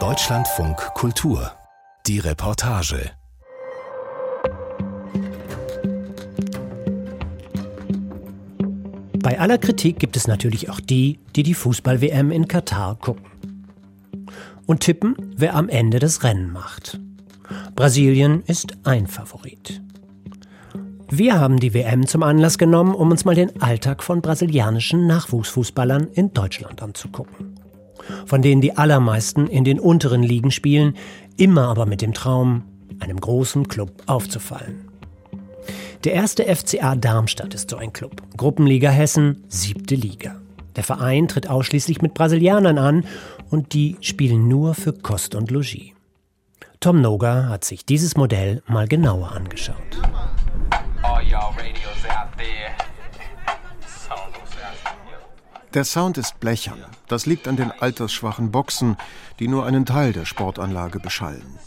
Deutschlandfunk Kultur. Die Reportage. Bei aller Kritik gibt es natürlich auch die, die die Fußball-WM in Katar gucken. Und tippen, wer am Ende das Rennen macht. Brasilien ist ein Favorit. Wir haben die WM zum Anlass genommen, um uns mal den Alltag von brasilianischen Nachwuchsfußballern in Deutschland anzugucken. Von denen die allermeisten in den unteren Ligen spielen, immer aber mit dem Traum, einem großen Club aufzufallen. Der erste FCA Darmstadt ist so ein Club. Gruppenliga Hessen, 7. Liga. Der Verein tritt ausschließlich mit Brasilianern an und die spielen nur für Kost und Logis. Tom Noga hat sich dieses Modell mal genauer angeschaut. Der Sound ist blechern. Das liegt an den altersschwachen Boxen, die nur einen Teil der Sportanlage beschallen.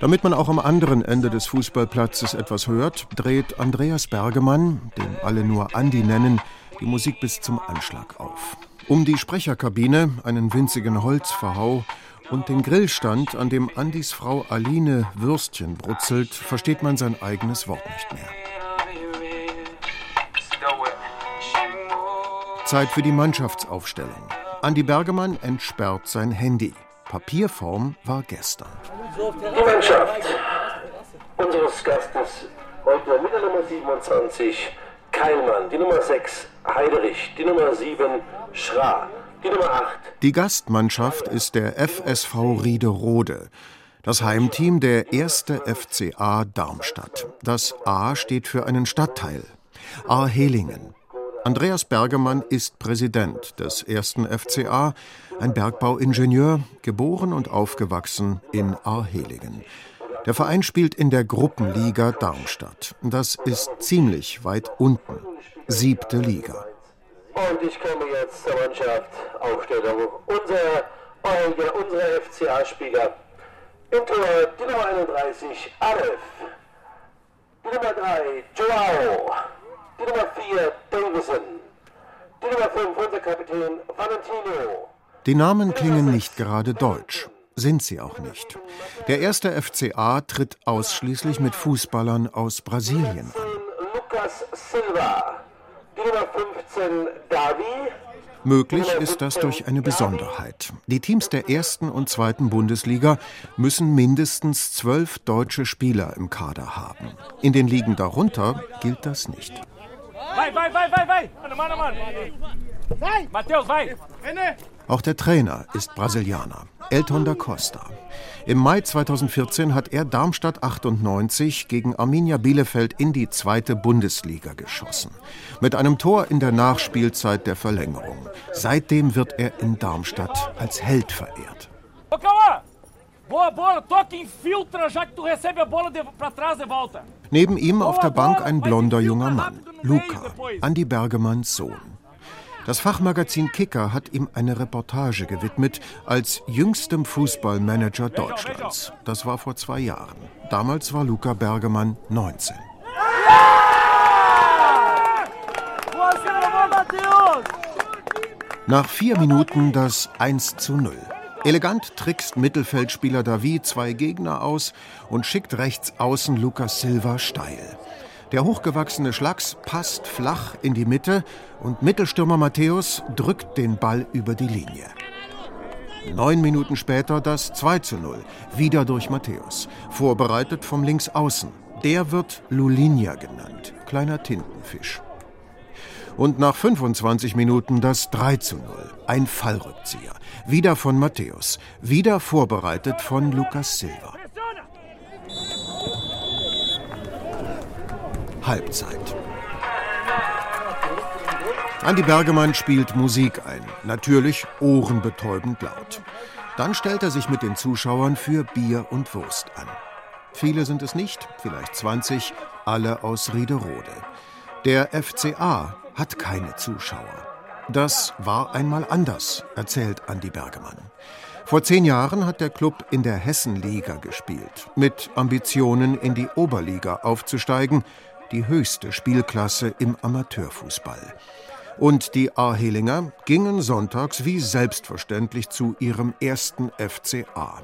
Damit man auch am anderen Ende des Fußballplatzes etwas hört, dreht Andreas Bergemann, den alle nur Andi nennen, die Musik bis zum Anschlag auf. Um die Sprecherkabine, einen winzigen Holzverhau und den Grillstand, an dem Andis Frau Aline Würstchen brutzelt, versteht man sein eigenes Wort nicht mehr. Zeit für die Mannschaftsaufstellung. Andi Bergemann entsperrt sein Handy. Papierform war gestern. Die Mannschaft unseres Gastes heute mit der Nummer 27 Keilmann, die Nummer 6 Heiderich, die Nummer 7 Schra, die Nummer 8. Die Gastmannschaft ist der FSV Riederode, das Heimteam der 1. FCA Darmstadt. Das A steht für einen Stadtteil, Ahrhelingen. Andreas Bergemann ist Präsident des 1. FCA, ein Bergbauingenieur, geboren und aufgewachsen in Ahrhelingen. Der Verein spielt in der Gruppenliga Darmstadt. Das ist ziemlich weit unten, 7. Liga. Und ich komme jetzt zur Mannschaftsaufstellung. Unsere FCA-Spieler. Im Tor die Nummer 31, Aref. Die Nummer 3, Joao. Die Nummer 4, Davison. Die Nummer 5, unser Kapitän Valentino. Die Namen klingen nicht gerade deutsch, sind sie auch nicht. Der 1. FCA tritt ausschließlich mit Fußballern aus Brasilien an. Lucas Silva. Die Nummer 15, Davi. Möglich ist das durch eine Besonderheit. Die Teams der 1. und 2. Bundesliga müssen mindestens 12 deutsche Spieler im Kader haben. In den Ligen darunter gilt das nicht. Auch der Trainer ist Brasilianer, Elton da Costa. Im Mai 2014 hat er Darmstadt 98 gegen Arminia Bielefeld in die 2. Bundesliga geschossen. Mit einem Tor in der Nachspielzeit der Verlängerung. Seitdem wird er in Darmstadt als Held verehrt. Neben ihm auf der Bank ein blonder junger Mann, Luca, Andi Bergemanns Sohn. Das Fachmagazin Kicker hat ihm eine Reportage gewidmet als jüngstem Fußballmanager Deutschlands. Das war vor 2 Jahren. Damals war Luca Bergemann 19. Nach 4 Minuten das 1:0. Elegant trickst Mittelfeldspieler Davi 2 Gegner aus und schickt rechts außen Lucas Silva steil. Der hochgewachsene Schlacks passt flach in die Mitte und Mittelstürmer Matthäus drückt den Ball über die Linie. 9 Minuten später das 2:0, wieder durch Matthäus, vorbereitet vom Linksaußen. Der wird Lulinha genannt, kleiner Tintenfisch. Und nach 25 Minuten das 3:0, ein Fallrückzieher, wieder von Matthäus, wieder vorbereitet von Lucas Silva. Halbzeit. Andi Bergemann spielt Musik ein, natürlich ohrenbetäubend laut. Dann stellt er sich mit den Zuschauern für Bier und Wurst an. Viele sind es nicht, vielleicht 20, alle aus Riederode. Der FCA hat keine Zuschauer. Das war einmal anders, erzählt Andi Bergemann. Vor 10 Jahren hat der Club in der Hessenliga gespielt, mit Ambitionen in die Oberliga aufzusteigen, die höchste Spielklasse im Amateurfußball. und die Ahelinger gingen sonntags wie selbstverständlich zu ihrem ersten FCA.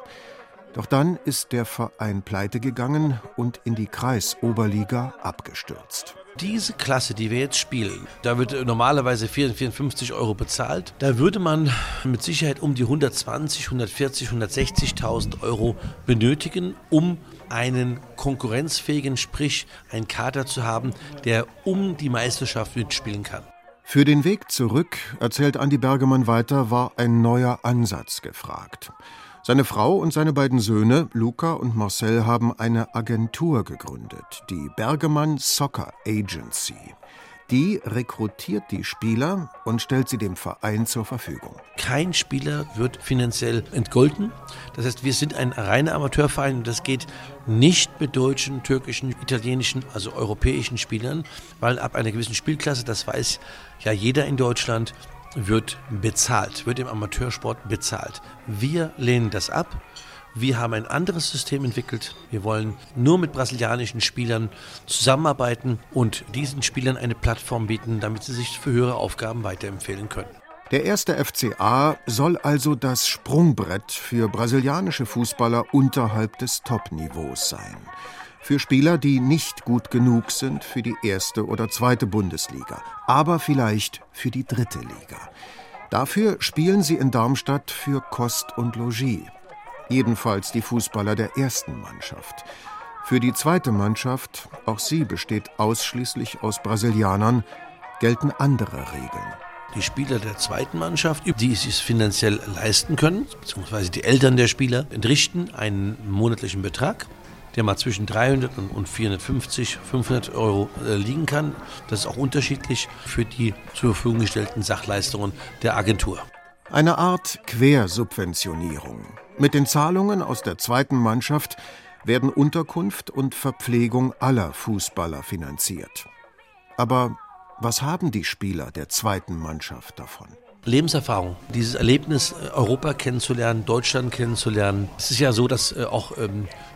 Doch dann ist der Verein pleite gegangen und in die Kreisoberliga abgestürzt. Diese Klasse, die wir jetzt spielen, da wird normalerweise 54 Euro bezahlt. Da würde man mit Sicherheit um die 120, 140, 160.000 Euro benötigen, um einen konkurrenzfähigen, sprich einen Kader zu haben, der um die Meisterschaft mitspielen kann. Für den Weg zurück, erzählt Andi Bergemann weiter, war ein neuer Ansatz gefragt. Seine Frau und seine beiden Söhne, Luca und Marcel, haben eine Agentur gegründet, die Bergemann Soccer Agency. Die rekrutiert die Spieler und stellt sie dem Verein zur Verfügung. Kein Spieler wird finanziell entgolten. Das heißt, wir sind ein reiner Amateurverein und das geht nicht mit deutschen, türkischen, italienischen, also europäischen Spielern, weil ab einer gewissen Spielklasse, das weiß ja jeder in Deutschland, wird bezahlt, wird im Amateursport bezahlt. Wir lehnen das ab. Wir haben ein anderes System entwickelt. Wir wollen nur mit brasilianischen Spielern zusammenarbeiten und diesen Spielern eine Plattform bieten, damit sie sich für höhere Aufgaben weiterempfehlen können. Der erste FCA soll also das Sprungbrett für brasilianische Fußballer unterhalb des Top-Niveaus sein. Für Spieler, die nicht gut genug sind für die erste oder zweite Bundesliga, aber vielleicht für die dritte Liga. Dafür spielen sie in Darmstadt für Kost und Logis. Jedenfalls die Fußballer der ersten Mannschaft. Für die zweite Mannschaft, auch sie besteht ausschließlich aus Brasilianern, gelten andere Regeln. Die Spieler der zweiten Mannschaft, die es sich finanziell leisten können, beziehungsweise die Eltern der Spieler, entrichten einen monatlichen Betrag, der mal zwischen 300 und 450, 500 Euro liegen kann. Das ist auch unterschiedlich für die zur Verfügung gestellten Sachleistungen der Agentur. Eine Art Quersubventionierung. Mit den Zahlungen aus der zweiten Mannschaft werden Unterkunft und Verpflegung aller Fußballer finanziert. Aber was haben die Spieler der zweiten Mannschaft davon? Lebenserfahrung, dieses Erlebnis, Europa kennenzulernen, Deutschland kennenzulernen. Es ist ja so, dass auch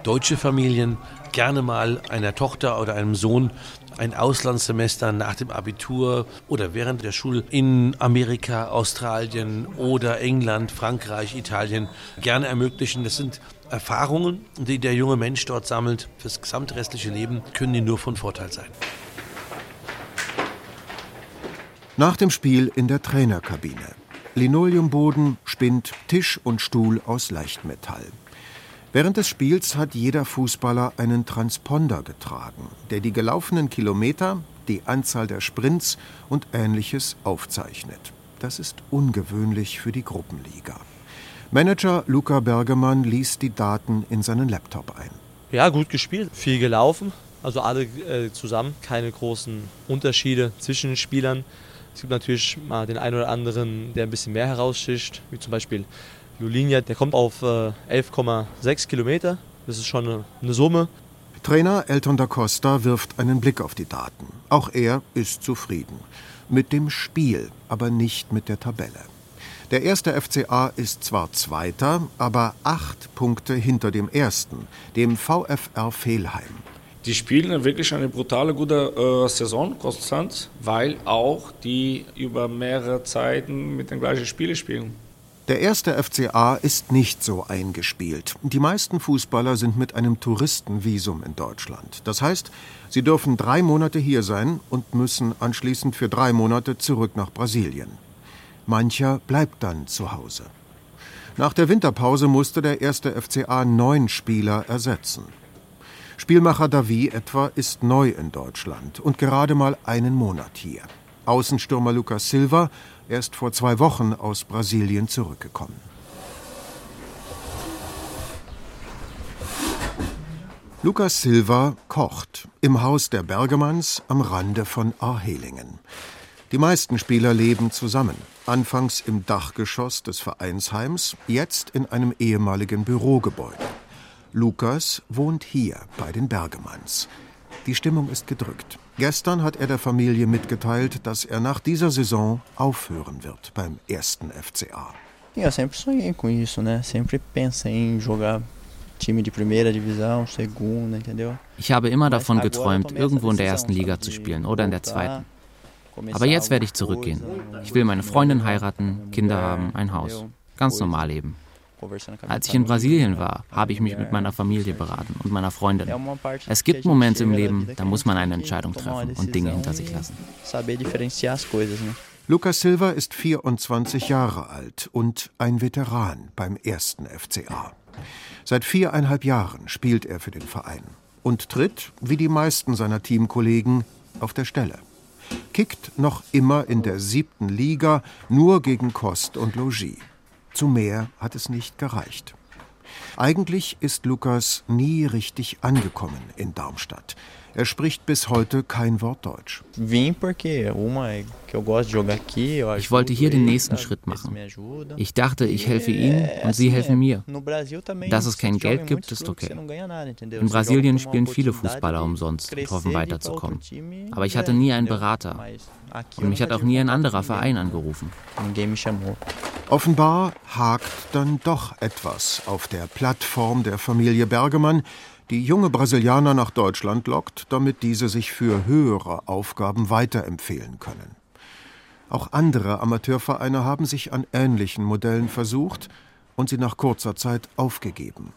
deutsche Familien gerne mal einer Tochter oder einem Sohn ein Auslandssemester nach dem Abitur oder während der Schule in Amerika, Australien oder England, Frankreich, Italien gerne ermöglichen. Das sind Erfahrungen, die der junge Mensch dort sammelt. Fürs gesamte restliche Leben können die nur von Vorteil sein. Nach dem Spiel in der Trainerkabine. Linoleumboden, Spind, Tisch und Stuhl aus Leichtmetall. Während des Spiels hat jeder Fußballer einen Transponder getragen, der die gelaufenen Kilometer, die Anzahl der Sprints und Ähnliches aufzeichnet. Das ist ungewöhnlich für die Gruppenliga. Manager Luca Bergemann liest die Daten in seinen Laptop ein. Ja, gut gespielt, viel gelaufen, also alle zusammen, keine großen Unterschiede zwischen den Spielern. Es gibt natürlich mal den einen oder anderen, der ein bisschen mehr heraussticht, wie zum Beispiel Lulinha, der kommt auf 11,6 Kilometer. Das ist schon eine Summe. Trainer Elton da Costa wirft einen Blick auf die Daten. Auch er ist zufrieden. Mit dem Spiel, aber nicht mit der Tabelle. Der erste FCA ist zwar Zweiter, aber 8 Punkte hinter dem ersten, dem VfR Velheim. Die spielen wirklich eine brutale gute Saison, konstant, weil auch die über mehrere Zeiten mit den gleichen Spielen spielen. Der erste FCA ist nicht so eingespielt. Die meisten Fußballer sind mit einem Touristenvisum in Deutschland. Das heißt, sie dürfen 3 Monate hier sein und müssen anschließend für 3 Monate zurück nach Brasilien. Mancher bleibt dann zu Hause. Nach der Winterpause musste der erste FCA 9 Spieler ersetzen. Spielmacher Davi etwa ist neu in Deutschland und gerade mal einen Monat hier. Außenstürmer Lucas Silva, erst vor 2 Wochen aus Brasilien zurückgekommen. Lucas Silva kocht im Haus der Bergemanns am Rande von Ahellingen. Die meisten Spieler leben zusammen, anfangs im Dachgeschoss des Vereinsheims, jetzt in einem ehemaligen Bürogebäude. Lukas wohnt hier bei den Bergemanns. Die Stimmung ist gedrückt. Gestern hat er der Familie mitgeteilt, dass er nach dieser Saison aufhören wird beim ersten FCA. Ich sempre sonhei com isso, né? Sempre pensei em jogar time de primeira divisão, segunda, entendeu? Ich habe immer davon geträumt, irgendwo in der ersten Liga zu spielen oder in der zweiten. Aber jetzt werde ich zurückgehen. Ich will meine Freundin heiraten, Kinder haben, ein Haus. Ganz normal leben. Als ich in Brasilien war, habe ich mich mit meiner Familie beraten und meiner Freundin. Es gibt Momente im Leben, da muss man eine Entscheidung treffen und Dinge hinter sich lassen. Lucas Silva ist 24 Jahre alt und ein Veteran beim 1. FCA. Seit 4,5 Jahren spielt er für den Verein und tritt, wie die meisten seiner Teamkollegen, auf der Stelle. Kickt noch immer in der 7. Liga, nur gegen Kost und Logis. Zu mehr hat es nicht gereicht. Eigentlich ist Lucas nie richtig angekommen in Darmstadt. Er spricht bis heute kein Wort Deutsch. Ich wollte hier den nächsten Schritt machen. Ich dachte, ich helfe ihnen und sie helfen mir. Dass es kein Geld gibt, ist okay. In Brasilien spielen viele Fußballer umsonst und hoffen weiterzukommen. Aber ich hatte nie einen Berater. Und mich hat auch nie ein anderer Verein angerufen. Offenbar hakt dann doch etwas auf der Plattform der Familie Bergemann, die junge Brasilianer nach Deutschland lockt, damit diese sich für höhere Aufgaben weiterempfehlen können. Auch andere Amateurvereine haben sich an ähnlichen Modellen versucht und sie nach kurzer Zeit aufgegeben.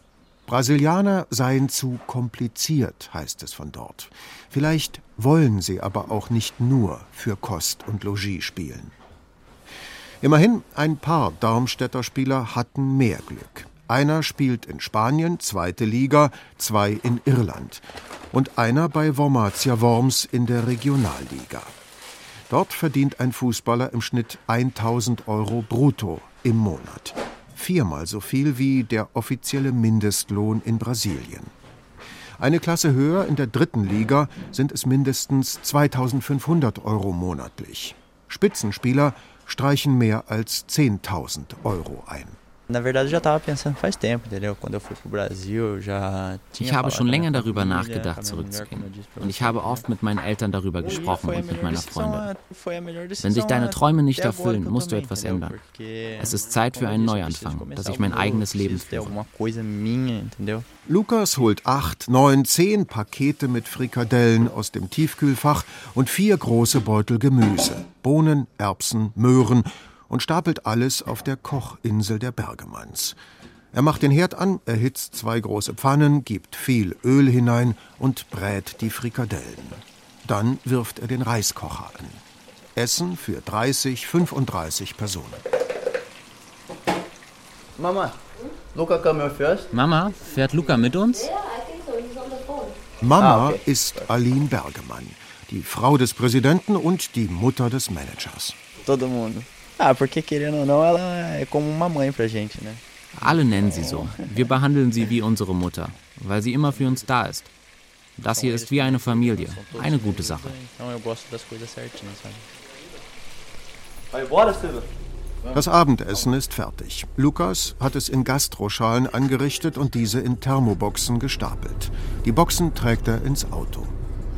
Brasilianer seien zu kompliziert, heißt es von dort. Vielleicht wollen sie aber auch nicht nur für Kost und Logis spielen. Immerhin, ein paar Darmstädter Spieler hatten mehr Glück. Einer spielt in Spanien, 2. Liga, 2 in Irland. Und einer bei Wormatia Worms in der Regionalliga. Dort verdient ein Fußballer im Schnitt 1.000 € brutto im Monat. 4-mal so viel wie der offizielle Mindestlohn in Brasilien. Eine Klasse höher, in der 3. Liga, sind es mindestens 2.500 € monatlich. Spitzenspieler streichen mehr als 10.000 € ein. Ich habe schon länger darüber nachgedacht, zurückzugehen. Und ich habe oft mit meinen Eltern darüber gesprochen und mit meiner Freundin. Wenn sich deine Träume nicht erfüllen, musst du etwas ändern. Es ist Zeit für einen Neuanfang, dass ich mein eigenes Leben führe. Lucas holt 8, 9, 10 Pakete mit Frikadellen aus dem Tiefkühlfach und 4 große Beutel Gemüse, Bohnen, Erbsen, Möhren, und stapelt alles auf der Kochinsel der Bergemanns. Er macht den Herd an, erhitzt 2 große Pfannen, gibt viel Öl hinein und brät die Frikadellen. Dann wirft er den Reiskocher an. Essen für 30, 35 Personen. Mama, fährt Luca mit uns? Mama ist Aline Bergemann, die Frau des Präsidenten und die Mutter des Managers. Alle nennen sie so. Wir behandeln sie wie unsere Mutter, weil sie immer für uns da ist. Das hier ist wie eine Familie, eine gute Sache. Das Abendessen ist fertig. Lucas hat es in Gastroschalen angerichtet und diese in Thermoboxen gestapelt. Die Boxen trägt er ins Auto.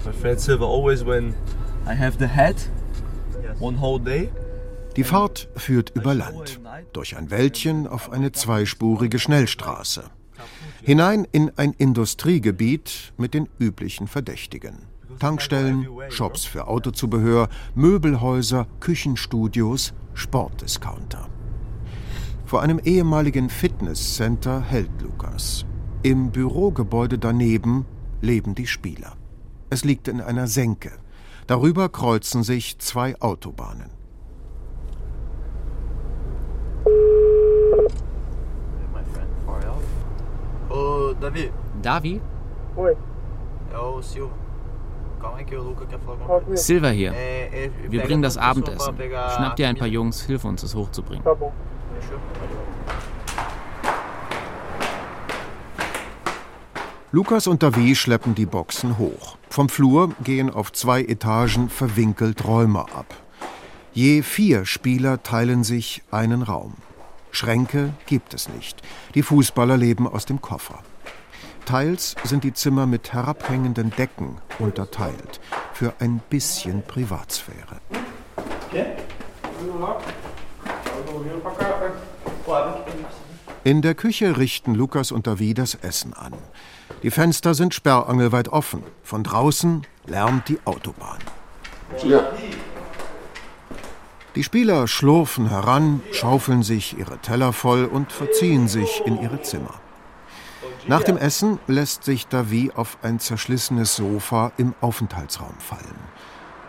My friend Silva always when I have the head one whole day. Die Fahrt führt über Land, durch ein Wäldchen auf eine zweispurige Schnellstraße, hinein in ein Industriegebiet mit den üblichen Verdächtigen. Tankstellen, Shops für Autozubehör, Möbelhäuser, Küchenstudios, Sportdiscounter. Vor einem ehemaligen Fitnesscenter hält Lucas. Im Bürogebäude daneben leben die Spieler. Es liegt in einer Senke. Darüber kreuzen sich 2 Autobahnen. Davi? Oi. Silva. Silva hier. Wir bringen das Abendessen. Schnapp dir ein paar Jungs, hilf uns, es hochzubringen. Lucas und Davi schleppen die Boxen hoch. Vom Flur gehen auf 2 Etagen verwinkelt Räume ab. Je 4 Spieler teilen sich einen Raum. Schränke gibt es nicht. Die Fußballer leben aus dem Koffer. Teils sind die Zimmer mit herabhängenden Decken unterteilt, für ein bisschen Privatsphäre. In der Küche richten Lucas und Davi das Essen an. Die Fenster sind sperrangelweit offen. Von draußen lärmt die Autobahn. Ja. Die Spieler schlurfen heran, schaufeln sich ihre Teller voll und verziehen sich in ihre Zimmer. Nach dem Essen lässt sich Davy auf ein zerschlissenes Sofa im Aufenthaltsraum fallen.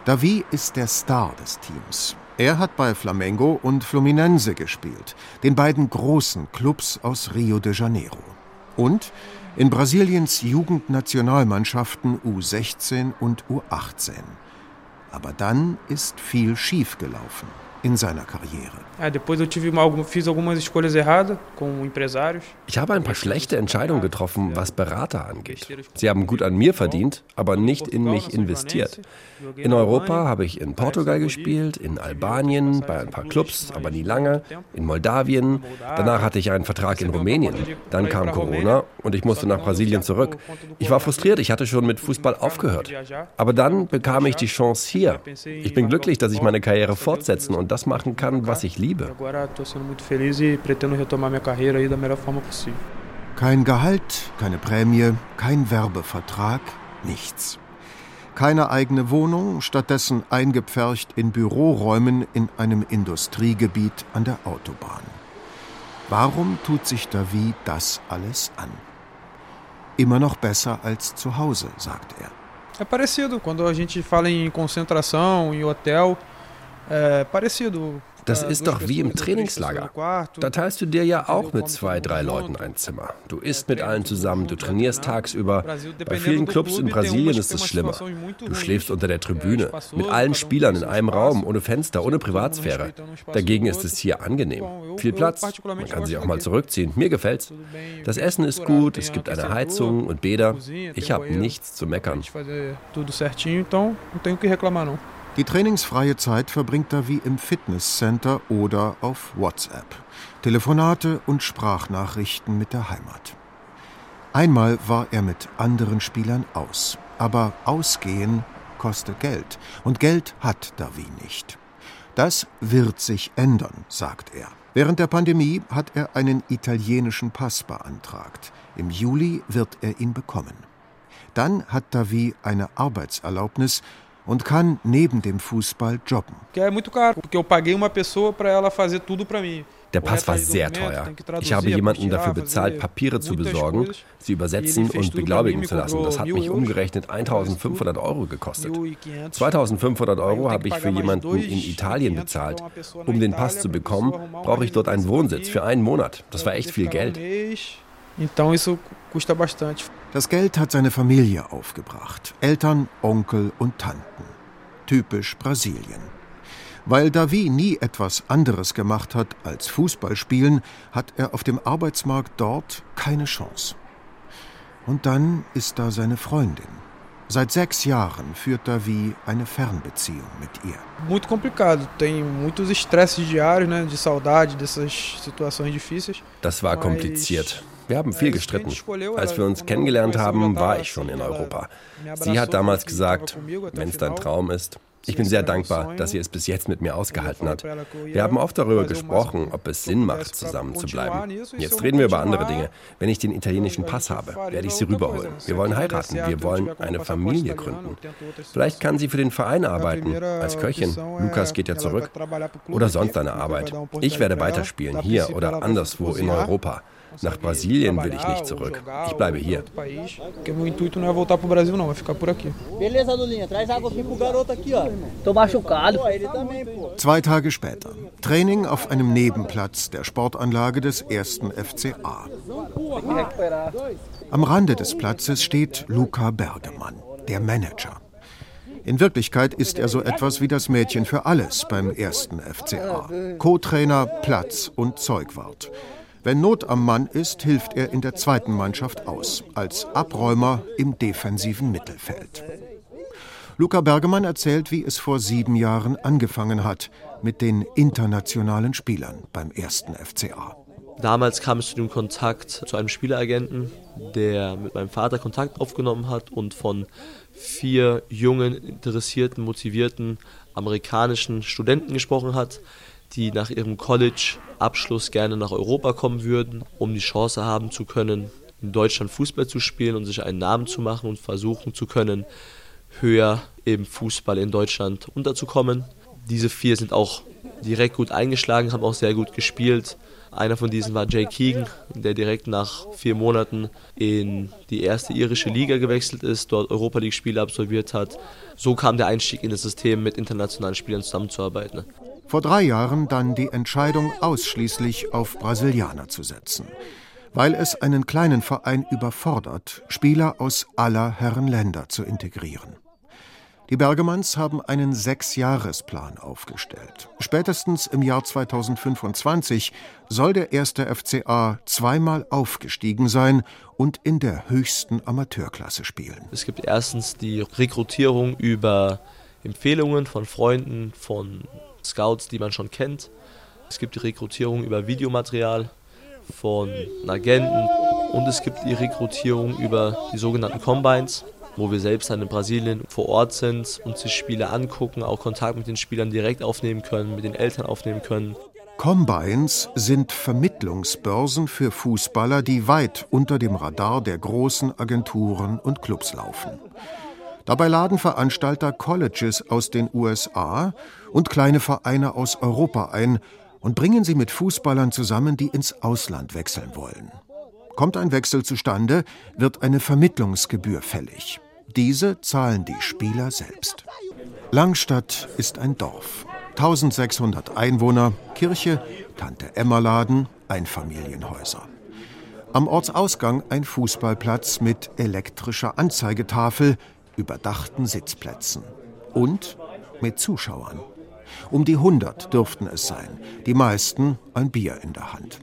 Davy ist der Star des Teams. Er hat bei Flamengo und Fluminense gespielt, den beiden großen Clubs aus Rio de Janeiro. Und in Brasiliens Jugendnationalmannschaften U16 und U18. Aber dann ist viel schief gelaufen in seiner Karriere. Ich habe ein paar schlechte Entscheidungen getroffen, was Berater angeht. Sie haben gut an mir verdient, aber nicht in mich investiert. In Europa habe ich in Portugal gespielt, in Albanien, bei ein paar Clubs, aber nie lange, in Moldawien. Danach hatte ich einen Vertrag in Rumänien. Dann kam Corona und ich musste nach Brasilien zurück. Ich war frustriert, ich hatte schon mit Fußball aufgehört. Aber dann bekam ich die Chance hier. Ich bin glücklich, dass ich meine Karriere fortsetzen und das machen kann, was ich liebe. Kein Gehalt, keine Prämie, kein Werbevertrag, nichts. Keine eigene Wohnung, stattdessen eingepfercht in Büroräumen in einem Industriegebiet an der Autobahn. Warum tut sich Davy das alles an? Immer noch besser als zu Hause, sagt er. É parecido quando a gente fala em concentração, em hotel. Das ist doch wie im Trainingslager. Da teilst du dir ja auch mit 2, 3 Leuten ein Zimmer. Du isst mit allen zusammen, du trainierst tagsüber. Bei vielen Clubs in Brasilien ist es schlimmer. Du schläfst unter der Tribüne, mit allen Spielern in einem Raum, ohne Fenster, ohne Privatsphäre. Dagegen ist es hier angenehm. Viel Platz, man kann sich auch mal zurückziehen. Mir gefällt's. Das Essen ist gut, es gibt eine Heizung und Bäder. Ich habe nichts zu meckern. Die trainingsfreie Zeit verbringt Davy im Fitnesscenter oder auf WhatsApp. Telefonate und Sprachnachrichten mit der Heimat. Einmal war er mit anderen Spielern aus. Aber Ausgehen kostet Geld. Und Geld hat Davy nicht. Das wird sich ändern, sagt er. Während der Pandemie hat er einen italienischen Pass beantragt. Im Juli wird er ihn bekommen. Dann hat Davy eine Arbeitserlaubnis und kann neben dem Fußball jobben. Der Pass war sehr teuer. Ich habe jemanden dafür bezahlt, Papiere zu besorgen, sie übersetzen und beglaubigen zu lassen. Das hat mich umgerechnet 1.500 Euro gekostet. 2.500 Euro habe ich für jemanden in Italien bezahlt. Um den Pass zu bekommen, brauche ich dort einen Wohnsitz für einen Monat. Das war echt viel Geld. Das Geld hat seine Familie aufgebracht. Eltern, Onkel und Tanten. Typisch Brasilien. Weil Davy nie etwas anderes gemacht hat als Fußball spielen, hat er auf dem Arbeitsmarkt dort keine Chance. Und dann ist da seine Freundin. Seit 6 Jahren führt Davy eine Fernbeziehung mit ihr. Muito complicado, tem muitos estresses diários, né, de saudade dessas situações difíceis. Das war kompliziert. Wir haben viel gestritten. Als wir uns kennengelernt haben, war ich schon in Europa. Sie hat damals gesagt, wenn es dein Traum ist. Ich bin sehr dankbar, dass sie es bis jetzt mit mir ausgehalten hat. Wir haben oft darüber gesprochen, ob es Sinn macht, zusammen zu bleiben. Jetzt reden wir über andere Dinge. Wenn ich den italienischen Pass habe, werde ich sie rüberholen. Wir wollen heiraten, wir wollen eine Familie gründen. Vielleicht kann sie für den Verein arbeiten, als Köchin. Lukas geht ja zurück. Oder sonst eine Arbeit. Ich werde weiterspielen, hier oder anderswo in Europa. Nach Brasilien will ich nicht zurück. Ich bleibe hier. Zwei Tage später. Training auf einem Nebenplatz der Sportanlage des 1. FCA. Am Rande des Platzes steht Luca Bergemann, der Manager. In Wirklichkeit ist er so etwas wie das Mädchen für alles beim 1. FCA. Co-Trainer, Platz- und Zeugwart. Wenn Not am Mann ist, hilft er in der zweiten Mannschaft aus, als Abräumer im defensiven Mittelfeld. Luca Bergemann erzählt, wie es vor 7 Jahren angefangen hat mit den internationalen Spielern beim 1. FCA. Damals kam es zu dem Kontakt zu einem Spieleragenten, der mit meinem Vater Kontakt aufgenommen hat und von 4 jungen, interessierten, motivierten amerikanischen Studenten gesprochen hat, die nach ihrem College-Abschluss gerne nach Europa kommen würden, um die Chance haben zu können, in Deutschland Fußball zu spielen und sich einen Namen zu machen und versuchen zu können, höher im Fußball in Deutschland unterzukommen. Diese vier sind auch direkt gut eingeschlagen, haben auch sehr gut gespielt. Einer von diesen war Jay Keegan, der direkt nach 4 Monaten in die erste irische Liga gewechselt ist, dort Europa League-Spiele absolviert hat. So kam der Einstieg in das System, mit internationalen Spielern zusammenzuarbeiten. Vor 3 Jahren dann die Entscheidung, ausschließlich auf Brasilianer zu setzen, weil es einen kleinen Verein überfordert, Spieler aus aller Herren Länder zu integrieren. Die Bergemanns haben einen 6-Jahresplan aufgestellt. Spätestens im Jahr 2025 soll der 1. FCA 2-mal aufgestiegen sein und in der höchsten Amateurklasse spielen. Es gibt erstens die Rekrutierung über Empfehlungen von Freunden, von Scouts, die man schon kennt. Es gibt die Rekrutierung über Videomaterial von Agenten. Und es gibt die Rekrutierung über die sogenannten Combines, wo wir selbst dann in Brasilien vor Ort sind und sich Spiele angucken, auch Kontakt mit den Spielern direkt aufnehmen können, mit den Eltern aufnehmen können. Combines sind Vermittlungsbörsen für Fußballer, die weit unter dem Radar der großen Agenturen und Clubs laufen. Dabei laden Veranstalter Colleges aus den USA und kleine Vereine aus Europa ein und bringen sie mit Fußballern zusammen, die ins Ausland wechseln wollen. Kommt ein Wechsel zustande, wird eine Vermittlungsgebühr fällig. Diese zahlen die Spieler selbst. Langstadt ist ein Dorf. 1600 Einwohner, Kirche, Tante-Emma-Laden, Einfamilienhäuser. Am Ortsausgang ein Fußballplatz mit elektrischer Anzeigetafel, überdachten Sitzplätzen und mit Zuschauern. Um die 100 dürften es sein, die meisten ein Bier in der Hand.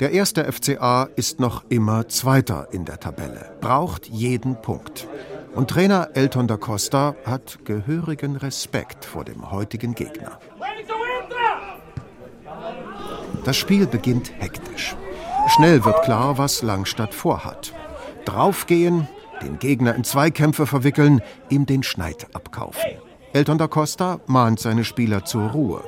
Der 1. FCA ist noch immer Zweiter in der Tabelle, braucht jeden Punkt. Und Trainer Elton da Costa hat gehörigen Respekt vor dem heutigen Gegner. Das Spiel beginnt hektisch. Schnell wird klar, was Langstadt vorhat. Draufgehen, den Gegner in Zweikämpfe verwickeln, ihm den Schneid abkaufen. Elton da Costa mahnt seine Spieler zur Ruhe.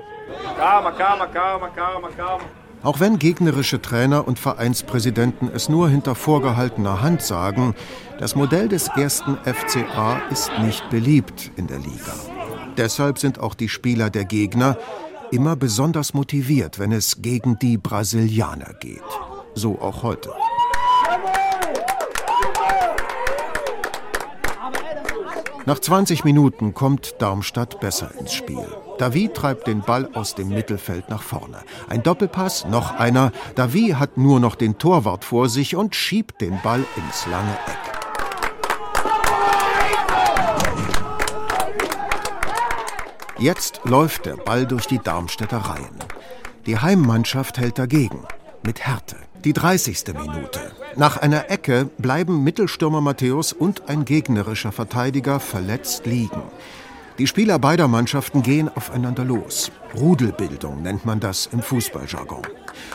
Calma, calma, calma, calma, calma. Auch wenn gegnerische Trainer und Vereinspräsidenten es nur hinter vorgehaltener Hand sagen, das Modell des 1. FCA ist nicht beliebt in der Liga. Deshalb sind auch die Spieler der Gegner immer besonders motiviert, wenn es gegen die Brasilianer geht. So auch heute. Nach 20 Minuten kommt Darmstadt besser ins Spiel. Davi treibt den Ball aus dem Mittelfeld nach vorne. Ein Doppelpass, noch einer. Davi hat nur noch den Torwart vor sich und schiebt den Ball ins lange Eck. Jetzt läuft der Ball durch die Darmstädter Reihen. Die Heimmannschaft hält dagegen. Mit Härte. Die 30. Minute. Nach einer Ecke bleiben Mittelstürmer Matthäus und ein gegnerischer Verteidiger verletzt liegen. Die Spieler beider Mannschaften gehen aufeinander los. Rudelbildung nennt man das im Fußballjargon.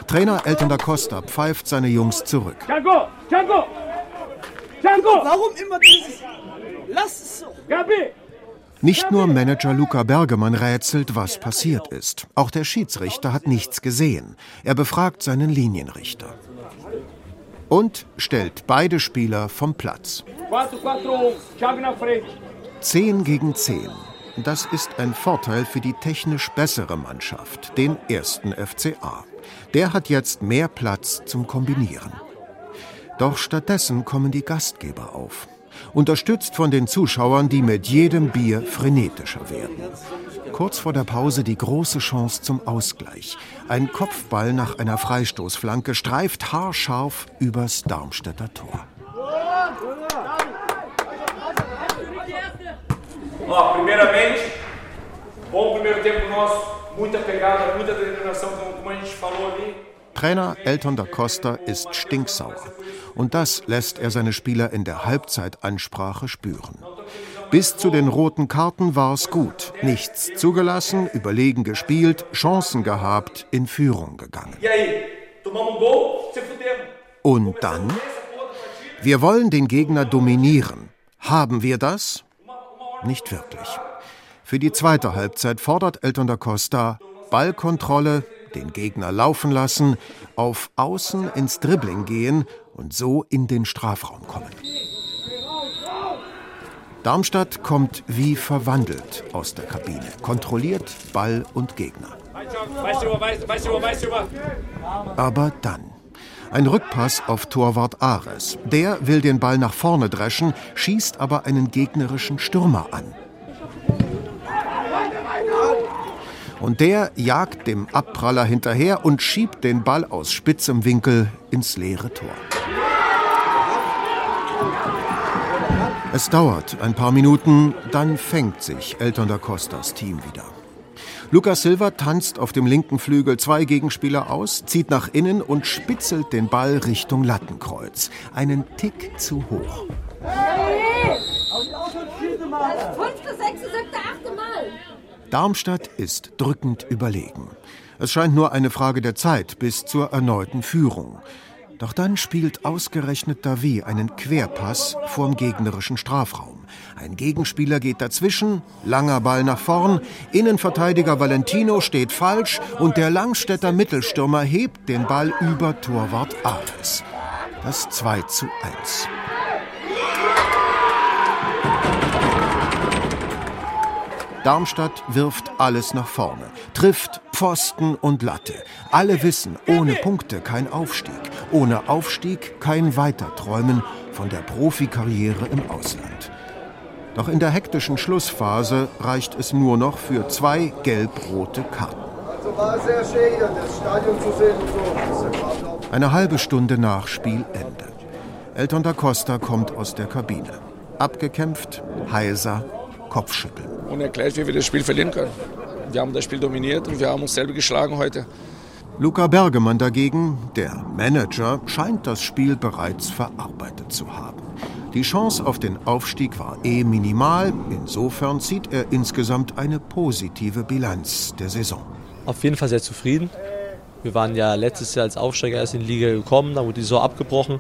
Trainer Elton da Costa pfeift seine Jungs zurück. Django! Django! Django! Warum immer dieses? Lass es so! Gabi! Nicht nur Manager Luca Bergemann rätselt, was passiert ist. Auch der Schiedsrichter hat nichts gesehen. Er befragt seinen Linienrichter. Und stellt beide Spieler vom Platz. 10 gegen 10. Das ist ein Vorteil für die technisch bessere Mannschaft, den 1. FCA. Der hat jetzt mehr Platz zum Kombinieren. Doch stattdessen kommen die Gastgeber auf. Unterstützt von den Zuschauern, die mit jedem Bier frenetischer werden. Kurz vor der Pause die große Chance zum Ausgleich. Ein Kopfball nach einer Freistoßflanke streift haarscharf übers Darmstädter Tor. Trainer Elton da Costa ist stinksauer. Und das lässt er seine Spieler in der Halbzeitansprache spüren. Bis zu den roten Karten war es gut. Nichts zugelassen, überlegen gespielt, Chancen gehabt, in Führung gegangen. Und dann? Wir wollen den Gegner dominieren. Haben wir das? Nicht wirklich. Für die zweite Halbzeit fordert Elton da Costa Ballkontrolle, den Gegner laufen lassen, auf Außen ins Dribbling gehen und so in den Strafraum kommen. Darmstadt kommt wie verwandelt aus der Kabine, kontrolliert Ball und Gegner. Aber dann ein Rückpass auf Torwart Ares. Der will den Ball nach vorne dreschen, schießt aber einen gegnerischen Stürmer an. Und der jagt dem Abpraller hinterher und schiebt den Ball aus spitzem Winkel ins leere Tor. Es dauert ein paar Minuten, dann fängt sich Elton da Costas Team wieder. Lucas Silva tanzt auf dem linken Flügel zwei Gegenspieler aus, zieht nach innen und spitzelt den Ball Richtung Lattenkreuz. Einen Tick zu hoch. Das fünfte, sechste, siebte, achte Mal. Darmstadt ist drückend überlegen. Es scheint nur eine Frage der Zeit bis zur erneuten Führung. Doch dann spielt ausgerechnet Davi einen Querpass vorm gegnerischen Strafraum. Ein Gegenspieler geht dazwischen, langer Ball nach vorn, Innenverteidiger Valentino steht falsch und der Langstädter Mittelstürmer hebt den Ball über Torwart Ares. Das 2:1. Darmstadt wirft alles nach vorne, trifft Pfosten und Latte. Alle wissen, ohne Punkte kein Aufstieg. Ohne Aufstieg kein Weiterträumen von der Profikarriere im Ausland. Doch in der hektischen Schlussphase reicht es nur noch für 2 gelb-rote Karten. Eine halbe Stunde nach Spielende. Elton da Costa kommt aus der Kabine. Abgekämpft, heiser, Kopfschütteln. Unerklärt, wie wir das Spiel verlieren können. Wir haben das Spiel dominiert und wir haben uns selber geschlagen heute. Luca Bergemann dagegen, der Manager, scheint das Spiel bereits verarbeitet zu haben. Die Chance auf den Aufstieg war minimal. Insofern zieht er insgesamt eine positive Bilanz der Saison. Auf jeden Fall sehr zufrieden. Wir waren ja letztes Jahr als Aufsteiger erst in die Liga gekommen, dann wurde die Saison abgebrochen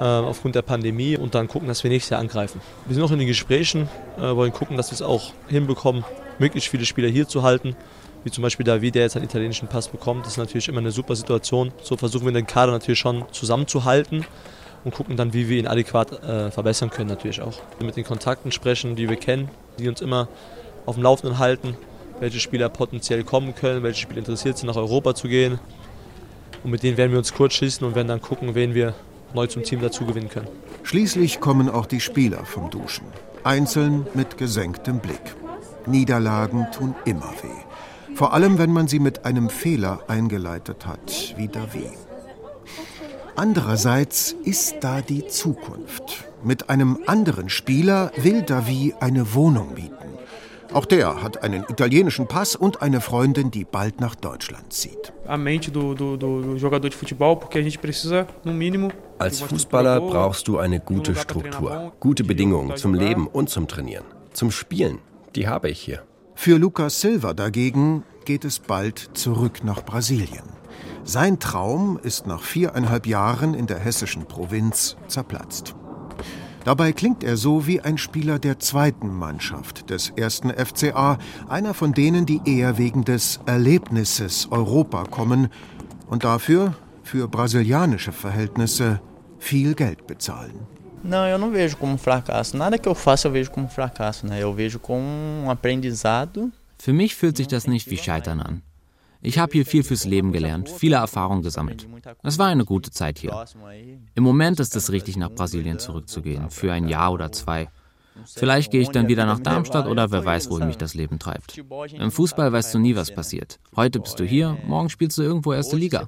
aufgrund der Pandemie und dann gucken, dass wir nächstes Jahr angreifen. Wir sind noch in den Gesprächen, wollen gucken, dass wir es auch hinbekommen, möglichst viele Spieler hier zu halten. Wie zum Beispiel David, der jetzt einen italienischen Pass bekommt. Das ist natürlich immer eine super Situation. So versuchen wir den Kader natürlich schon zusammenzuhalten und gucken dann, wie wir ihn adäquat verbessern können natürlich auch. Mit den Kontakten sprechen, die wir kennen, die uns immer auf dem Laufenden halten, welche Spieler potenziell kommen können, welche Spieler interessiert sind, nach Europa zu gehen. Und mit denen werden wir uns kurz schießen und werden dann gucken, wen wir neu zum Team dazu gewinnen können. Schließlich kommen auch die Spieler vom Duschen. Einzeln mit gesenktem Blick. Niederlagen tun immer weh. Vor allem, wenn man sie mit einem Fehler eingeleitet hat, wie Davi. Andererseits ist da die Zukunft. Mit einem anderen Spieler will Davi eine Wohnung mieten. Auch der hat einen italienischen Pass und eine Freundin, die bald nach Deutschland zieht. Als Fußballer brauchst du eine gute Struktur, gute Bedingungen zum Leben und zum Trainieren, zum Spielen. Die habe ich hier. Für Lucas Silva dagegen geht es bald zurück nach Brasilien. Sein Traum ist nach 4,5 Jahren in der hessischen Provinz zerplatzt. Dabei klingt er so wie ein Spieler der zweiten Mannschaft des 1. FCA, einer von denen, die eher wegen des Erlebnisses Europa kommen und dafür, für brasilianische Verhältnisse, viel Geld bezahlen. Não, eu não vejo como fracasso. Nada que eu faça eu vejo como fracasso, né? Eu vejo como aprendizado. Für mich fühlt sich das nicht wie Scheitern an. Ich habe hier viel fürs Leben gelernt, viele Erfahrungen gesammelt. Es war eine gute Zeit hier. Im Moment ist es richtig, nach Brasilien zurückzugehen, für ein Jahr oder 2. Vielleicht gehe ich dann wieder nach Darmstadt oder wer weiß, wohin mich das Leben treibt. Im Fußball weißt du nie, was passiert. Heute bist du hier, morgen spielst du irgendwo erste Liga.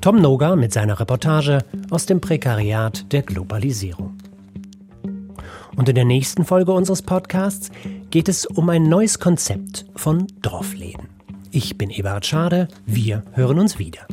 Tom Noga mit seiner Reportage aus dem Prekariat der Globalisierung. Und in der nächsten Folge unseres Podcasts geht es um ein neues Konzept von Dorfläden. Ich bin Eberhard Schade, wir hören uns wieder.